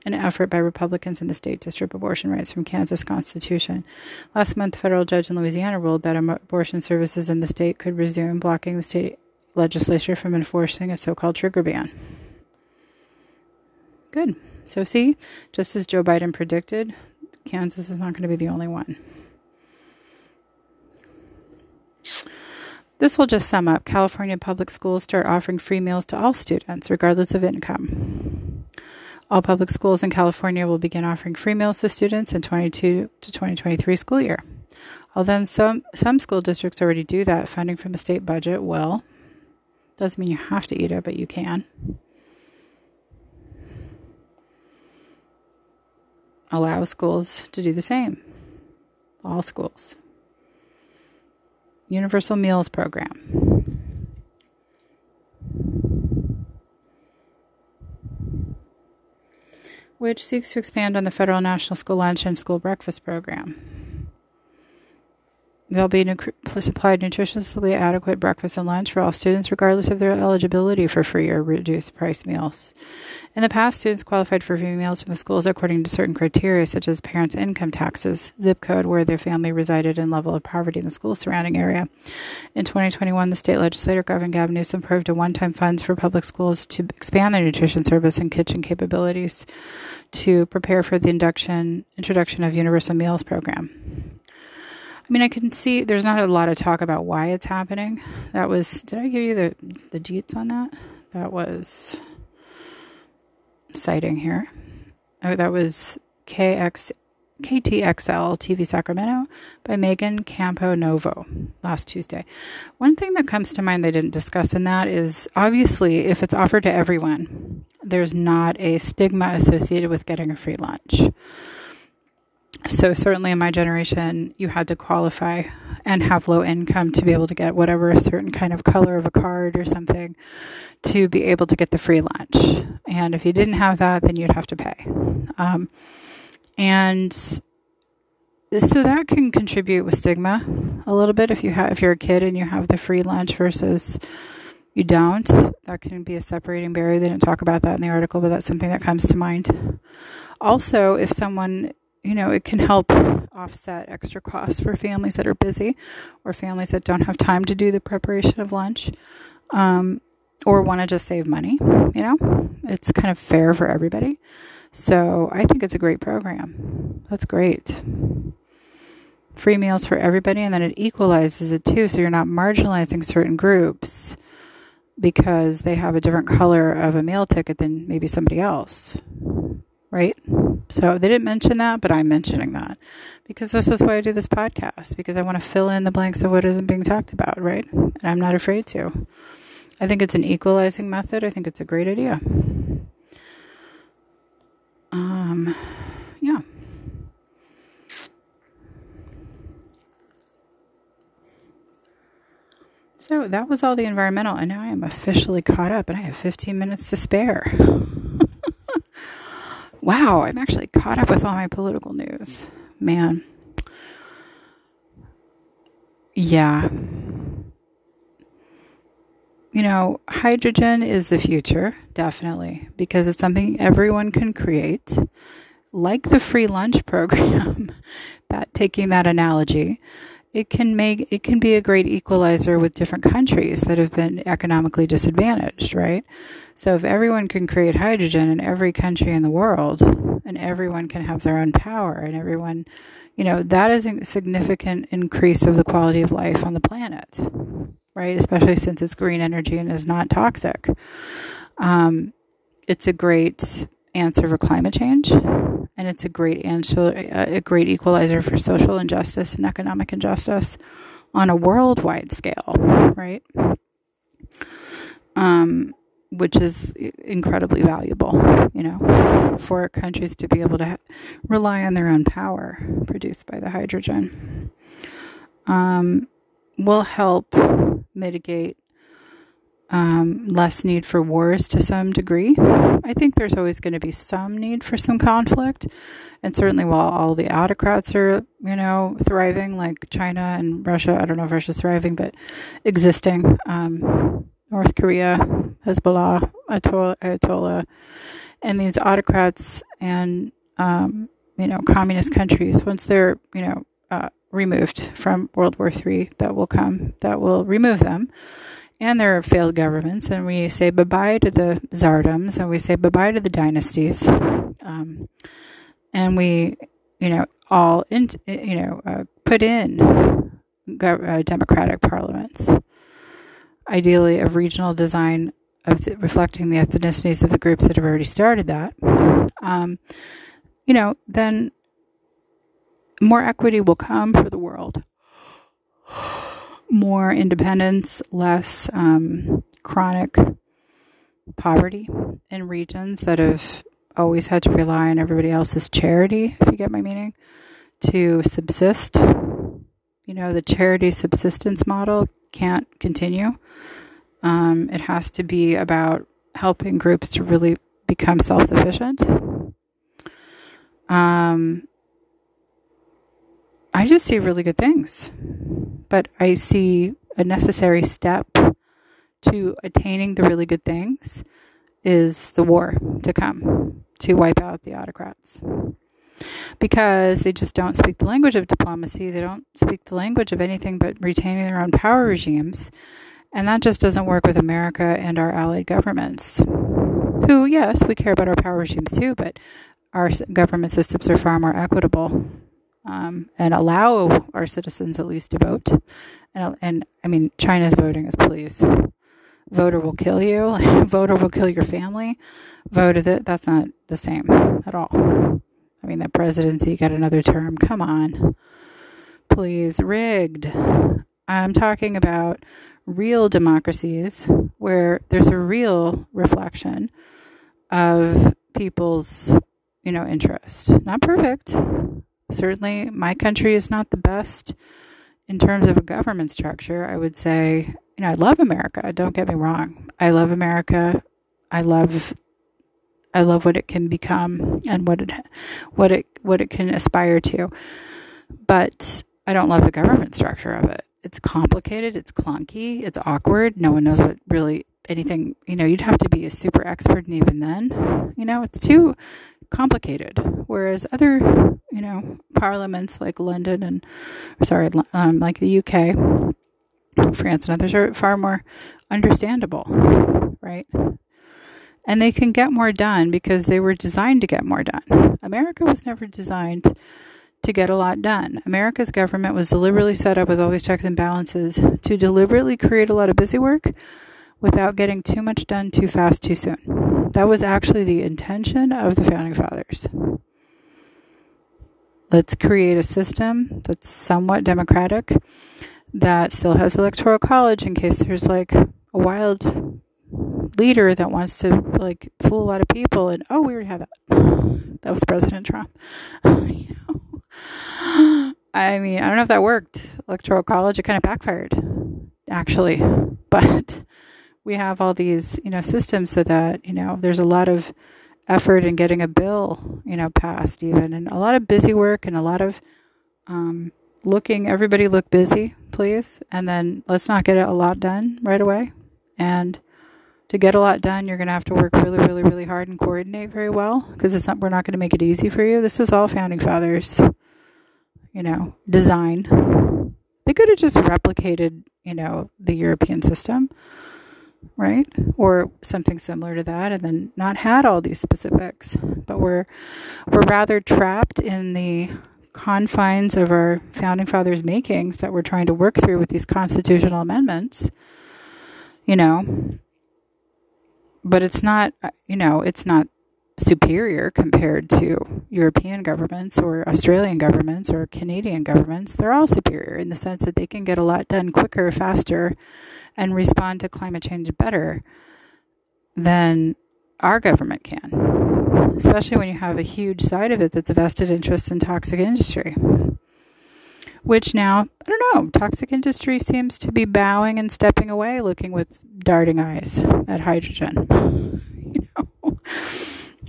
an effort by Republicans in the state to strip abortion rights from Kansas' constitution. Last month, a federal judge in Louisiana ruled that abortion services in the state could resume, blocking the state legislature from enforcing a so-called trigger ban. Good. So see, just as Joe Biden predicted, Kansas is not going to be the only one. This will just sum up. California public schools start offering free meals to all students, regardless of income. All public schools in California will begin offering free meals to students in twenty-two to twenty twenty-three school year. Although some, some school districts already do that, funding from the state budget will. Doesn't mean you have to eat it, but you can. Allow schools to do the same. All schools. Universal Meals Program. Which seeks to expand on the federal national school lunch and school breakfast program. They'll be nu- supplied nutritiously adequate breakfast and lunch for all students, regardless of their eligibility for free or reduced price meals. In the past, students qualified for free meals from the schools according to certain criteria, such as parents' income taxes, zip code where their family resided, and level of poverty in the school surrounding area. In twenty twenty-one, the state legislator, Gavin Newsom, approved a one-time funds for public schools to expand their nutrition service and kitchen capabilities to prepare for the induction introduction of Universal Meals Program. I mean, I can see there's not a lot of talk about why it's happening. That was, did I give you the, the deets on that? That was citing here. Oh, that was K X, K T X L T V Sacramento by Megan Campo Novo last Tuesday. One thing that comes to mind they didn't discuss in that is, obviously, if it's offered to everyone, there's not a stigma associated with getting a free lunch. So certainly in my generation, you had to qualify and have low income to be able to get whatever a certain kind of color of a card or something to be able to get the free lunch. And if you didn't have that, then you'd have to pay. Um, and so that can contribute with stigma a little bit. If you have, if you're a kid and you have the free lunch versus you don't, that can be a separating barrier. They didn't talk about that in the article, but that's something that comes to mind. Also, if someone... You know, it can help offset extra costs for families that are busy or families that don't have time to do the preparation of lunch. Um, or want to just save money, you know, it's kind of fair for everybody. So I think it's a great program. That's great. Free meals for everybody, and then it equalizes it too, so you're not marginalizing certain groups because they have a different color of a meal ticket than maybe somebody else, right? So they didn't mention that, but I'm mentioning that because this is why I do this podcast, because I want to fill in the blanks of what isn't being talked about, right? And I'm not afraid to. I think it's an equalizing method. I think it's a great idea. Um, yeah. So that was all the environmental, and now I am officially caught up, and I have fifteen minutes to spare. Wow, I'm actually caught up with all my political news. Man. Yeah. You know, hydrogen is the future, definitely, because it's something everyone can create. Like the free lunch program, that taking that analogy, It can make it can be a great equalizer with different countries that have been economically disadvantaged, right? So if everyone can create hydrogen in every country in the world, and everyone can have their own power, and everyone, you know, that is a significant increase of the quality of life on the planet, right? Especially since it's green energy and is not toxic. Um, it's a great answer for climate change. And it's a great answer, a great equalizer for social injustice and economic injustice on a worldwide scale, right? Um, which is incredibly valuable, you know, for countries to be able to ha- rely on their own power produced by the hydrogen. Um, will help mitigate Um, less need for wars to some degree. I think there's always going to be some need for some conflict. And certainly while all the autocrats are, you know, thriving, like China and Russia, I don't know if Russia's thriving, but existing, um, North Korea, Hezbollah, Ayatollah, and these autocrats and, um, you know, communist countries, once they're, you know, uh, removed from World War Three, that will come, that will remove them. And there are failed governments, and we say bye-bye to the tsardoms, and we say bye-bye to the dynasties, um, and we, you know, all in, you know, uh, put in go- uh, democratic parliaments, ideally of regional design, of the, reflecting the ethnicities of the groups that have already started that. Um, you know, then more equity will come for the world. More independence, less um, chronic poverty in regions that have always had to rely on everybody else's charity, if you get my meaning, to subsist. You know, the charity subsistence model can't continue. Um, it has to be about helping groups to really become self-sufficient. Um, I just see really good things. But I see a necessary step to attaining the really good things is the war to come to wipe out the autocrats, because they just don't speak the language of diplomacy. They don't speak the language of anything but retaining their own power regimes. And that just doesn't work with America and our allied governments who, yes, we care about our power regimes too, but our government systems are far more equitable. Um, and allow our citizens at least to vote. And, and I mean, China's voting is police. Voter will kill you. Voter will kill your family. Voter, that, that's not the same at all. I mean, that presidency got another term. Come on. Please. Rigged. I'm talking about real democracies where there's a real reflection of people's, you know, interest. Not perfect. Certainly, my country is not the best in terms of a government structure. I would say, you know, I love America. Don't get me wrong. I love America. I love, I love what it can become and what it, what it, what it can aspire to. But I don't love the government structure of it. It's complicated. It's clunky. It's awkward. No one knows what really anything. You know, you'd have to be a super expert, and even then, you know, it's too complicated. Whereas other, you know, parliaments like London and, sorry, um, like the U K, France and others are far more understandable, right? And they can get more done because they were designed to get more done. America was never designed to get a lot done. America's government was deliberately set up with all these checks and balances to deliberately create a lot of busy work without getting too much done too fast too soon. That was actually the intention of the Founding Fathers. Let's create a system that's somewhat democratic, that still has electoral college in case there's like a wild leader that wants to like fool a lot of people. And oh, we already had that. That was President Trump. You know, I mean, I don't know if that worked. Electoral college, it kind of backfired, actually. But we have all these, you know, systems so that, you know, there's a lot of effort in getting a bill, you know, passed even, and a lot of busy work and a lot of um, looking. Everybody look busy, please, and then let's not get a lot done right away. And to get a lot done, you're going to have to work really, really, really hard and coordinate very well, because it's not, we're not going to make it easy for you. This is all Founding Fathers, you know, design. They could have just replicated, you know, the European system, right? Or something similar to that, and then not had all these specifics. But we're we're rather trapped in the confines of our Founding Fathers' makings that we're trying to work through with these constitutional amendments, you know. But it's not, you know, it's not superior compared to European governments or Australian governments or Canadian governments. They're all superior in the sense that they can get a lot done quicker, faster, and respond to climate change better than our government can, especially when you have a huge side of it that's a vested interest in toxic industry, which now, I don't know, toxic industry seems to be bowing and stepping away, looking with darting eyes at hydrogen. You know,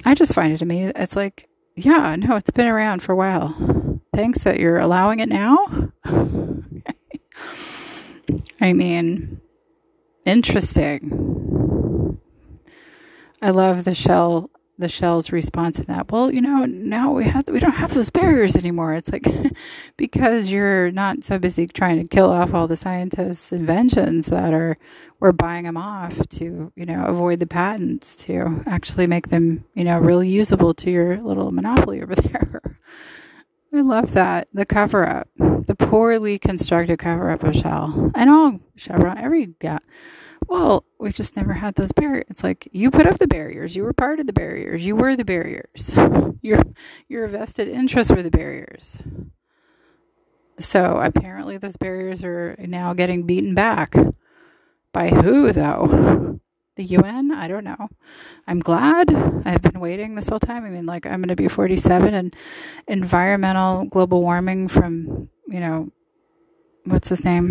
I just find it amazing. It's like, yeah, no, it's been around for a while. Thanks that you're allowing it now. I mean, interesting. I love the Shell, the Shell's response in that. Well, you know, now we have, we don't have those barriers anymore. It's like, because you're not so busy trying to kill off all the scientists' inventions that are, we're buying them off to, you know, avoid the patents, to actually make them, you know, real usable to your little monopoly over there. I love that. The cover-up. The poorly constructed cover-up of Shell. And all Chevron, every, yeah. Well, we just never had those barriers. It's like, you put up the barriers. You were part of the barriers. You were the barriers. Your, your vested interests were the barriers. So apparently those barriers are now getting beaten back. By who, though? The U N? I don't know. I'm glad. I've been waiting this whole time. I mean, like, I'm going to be forty-seven, and environmental global warming from, you know, what's his name?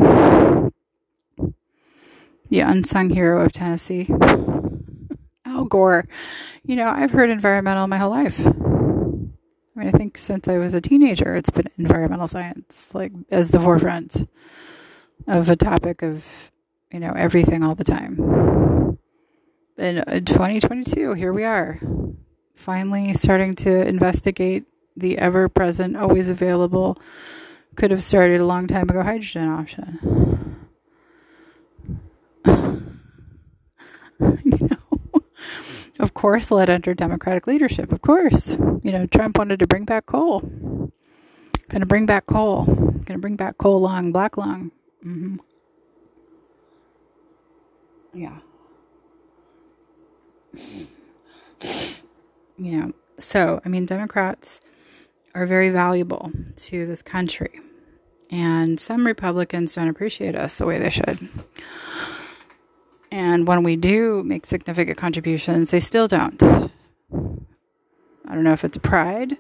The unsung hero of Tennessee. Al Gore. You know, I've heard environmental my whole life. I mean, I think since I was a teenager, it's been environmental science, like, as the forefront of a topic of, you know, everything all the time. In twenty twenty-two, here we are, finally starting to investigate the ever-present, always available, could have started a long time ago hydrogen option. You know, of course, led under Democratic leadership. Of course, you know, Trump wanted to bring back coal. Going to bring back coal. Going to bring back coal long, black long. Mm-hmm. Yeah. You know, so, I mean, Democrats are very valuable to this country, and some Republicans don't appreciate us the way they should. And when we do make significant contributions, they still don't. I don't know if it's pride.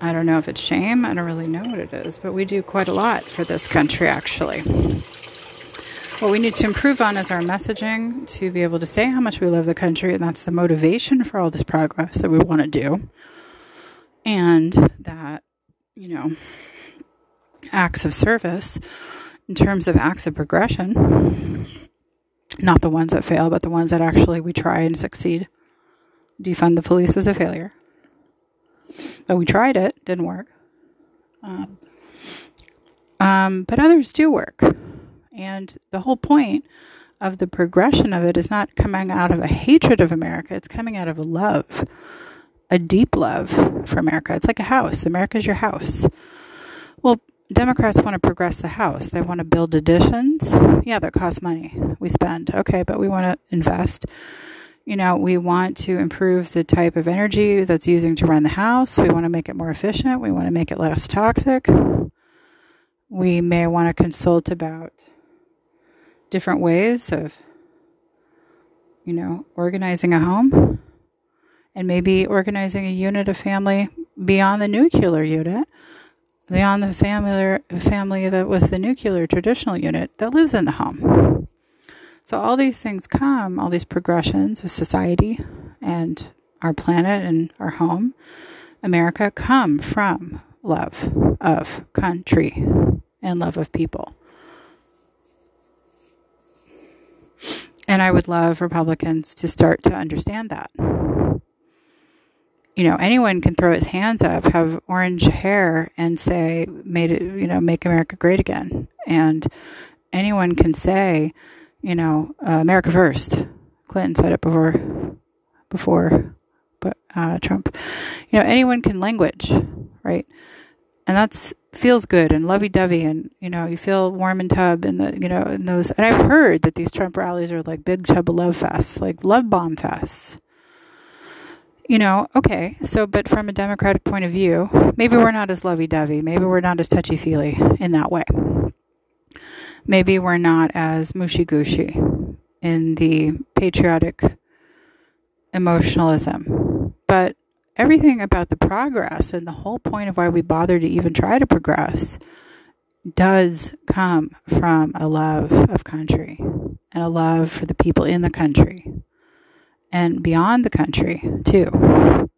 I don't know if it's shame. I don't really know what it is, but we do quite a lot for this country, actually. What we need to improve on is our messaging, to be able to say how much we love the country, and that's the motivation for all this progress that we want to do. And that, you know, acts of service, in terms of acts of progression, not the ones that fail, but the ones that actually we try and succeed. Defund the police was a failure. But we tried it, didn't work. Um, um, but others do work. And the whole point of the progression of it is not coming out of a hatred of America. It's coming out of a love, a deep love for America. It's like a house. America's your house. Well, Democrats want to progress the house. They want to build additions. Yeah, that costs money. We spend. Okay, but we want to invest. You know, we want to improve the type of energy that's using to run the house. We want to make it more efficient. We want to make it less toxic. We may want to consult about different ways of, you know, organizing a home and maybe organizing a unit of family beyond the nuclear unit, beyond the family, family that was the nuclear traditional unit that lives in the home. So all these things come, all these progressions of society and our planet and our home, America, come from love of country and love of people. And I would love Republicans to start to understand that. You know, anyone can throw his hands up, have orange hair, and say, "Made it, you know, make America great again." And anyone can say, you know, uh, America first. Clinton said it before, before, but uh, Trump. You know, anyone can language, right? And that's feels good and lovey-dovey, and you know, you feel warm and tub, and the you know, and those. And I've heard that these Trump rallies are like big tub of love fests, like love bomb fests. You know, okay. So, but from a Democratic point of view, maybe we're not as lovey-dovey. Maybe we're not as touchy-feely in that way. Maybe we're not as mushy-gushy in the patriotic emotionalism. But everything about the progress and the whole point of why we bother to even try to progress does come from a love of country and a love for the people in the country and beyond the country, too.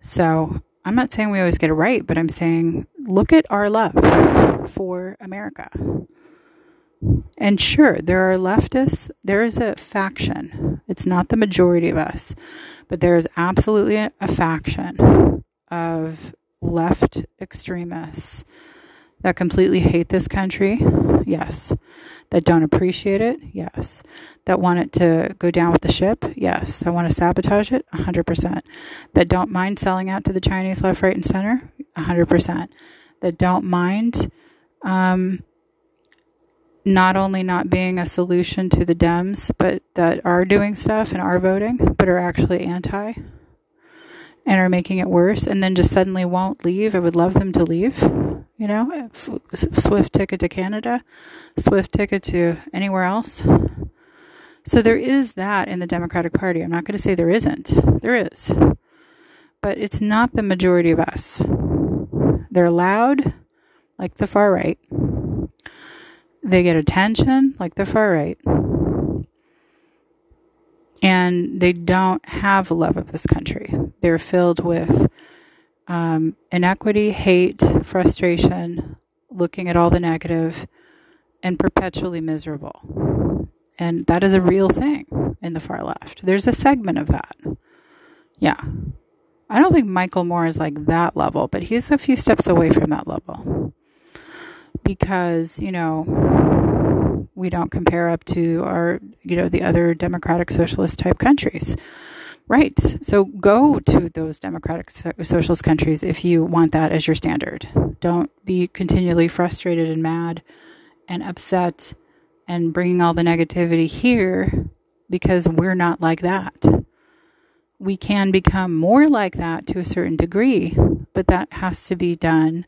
So I'm not saying we always get it right, but I'm saying look at our love for America. And sure, there are leftists. There is a faction. It's not the majority of us, but there is absolutely a faction of left extremists that completely hate this country. Yes. That don't appreciate it. Yes. That want it to go down with the ship. Yes. That want to sabotage it. one hundred percent. That don't mind selling out to the Chinese left, right, and center. one hundred percent. That don't mind, um, not only not being a solution to the Dems, but that are doing stuff and are voting, but are actually anti and are making it worse, and then just suddenly won't leave. I would love them to leave, you know, swift ticket to Canada, swift ticket to anywhere else. So there is that in the Democratic Party. I'm not going to say there isn't. There is. But it's not the majority of us. They're loud, like the far right. They get attention like the far right. And they don't have a love of this country. They're filled with um, inequity, hate, frustration, looking at all the negative, and perpetually miserable. And that is a real thing in the far left. There's a segment of that. Yeah. I don't think Michael Moore is like that level, but he's a few steps away from that level. Because, you know, we don't compare up to our, you know, the other democratic socialist type countries. Right. So go to those democratic socialist countries if you want that as your standard. Don't be continually frustrated and mad and upset and bringing all the negativity here, because we're not like that. We can become more like that to a certain degree, but that has to be done,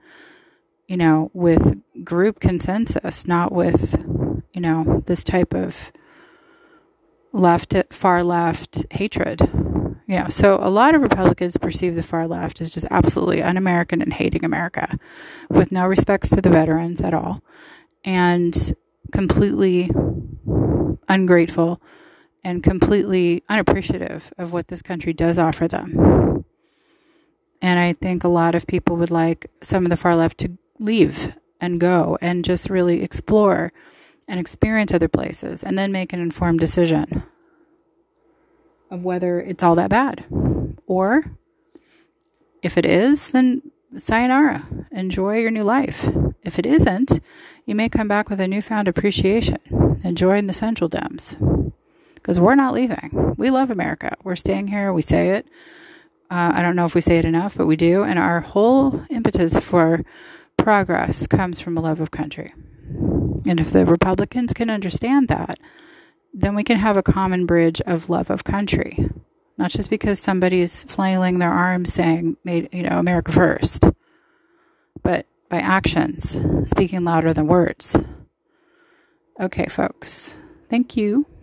you know, with group consensus, not with, you know, this type of left, far left hatred. You know, so a lot of Republicans perceive the far left as just absolutely un-American and hating America with no respects to the veterans at all and completely ungrateful and completely unappreciative of what this country does offer them. And I think a lot of people would like some of the far left to leave and go and just really explore and experience other places and then make an informed decision of whether it's all that bad. Or if it is, then sayonara, enjoy your new life. If it isn't, you may come back with a newfound appreciation and and join the Central Dems, because we're not leaving. We love America. We're staying here. We say it. Uh, I don't know if we say it enough, but we do. And our whole impetus for progress comes from a love of country. And if the Republicans can understand that, then we can have a common bridge of love of country. Not just because somebody is flailing their arms saying, made, you know, America first, but by actions, speaking louder than words. Okay, folks, thank you.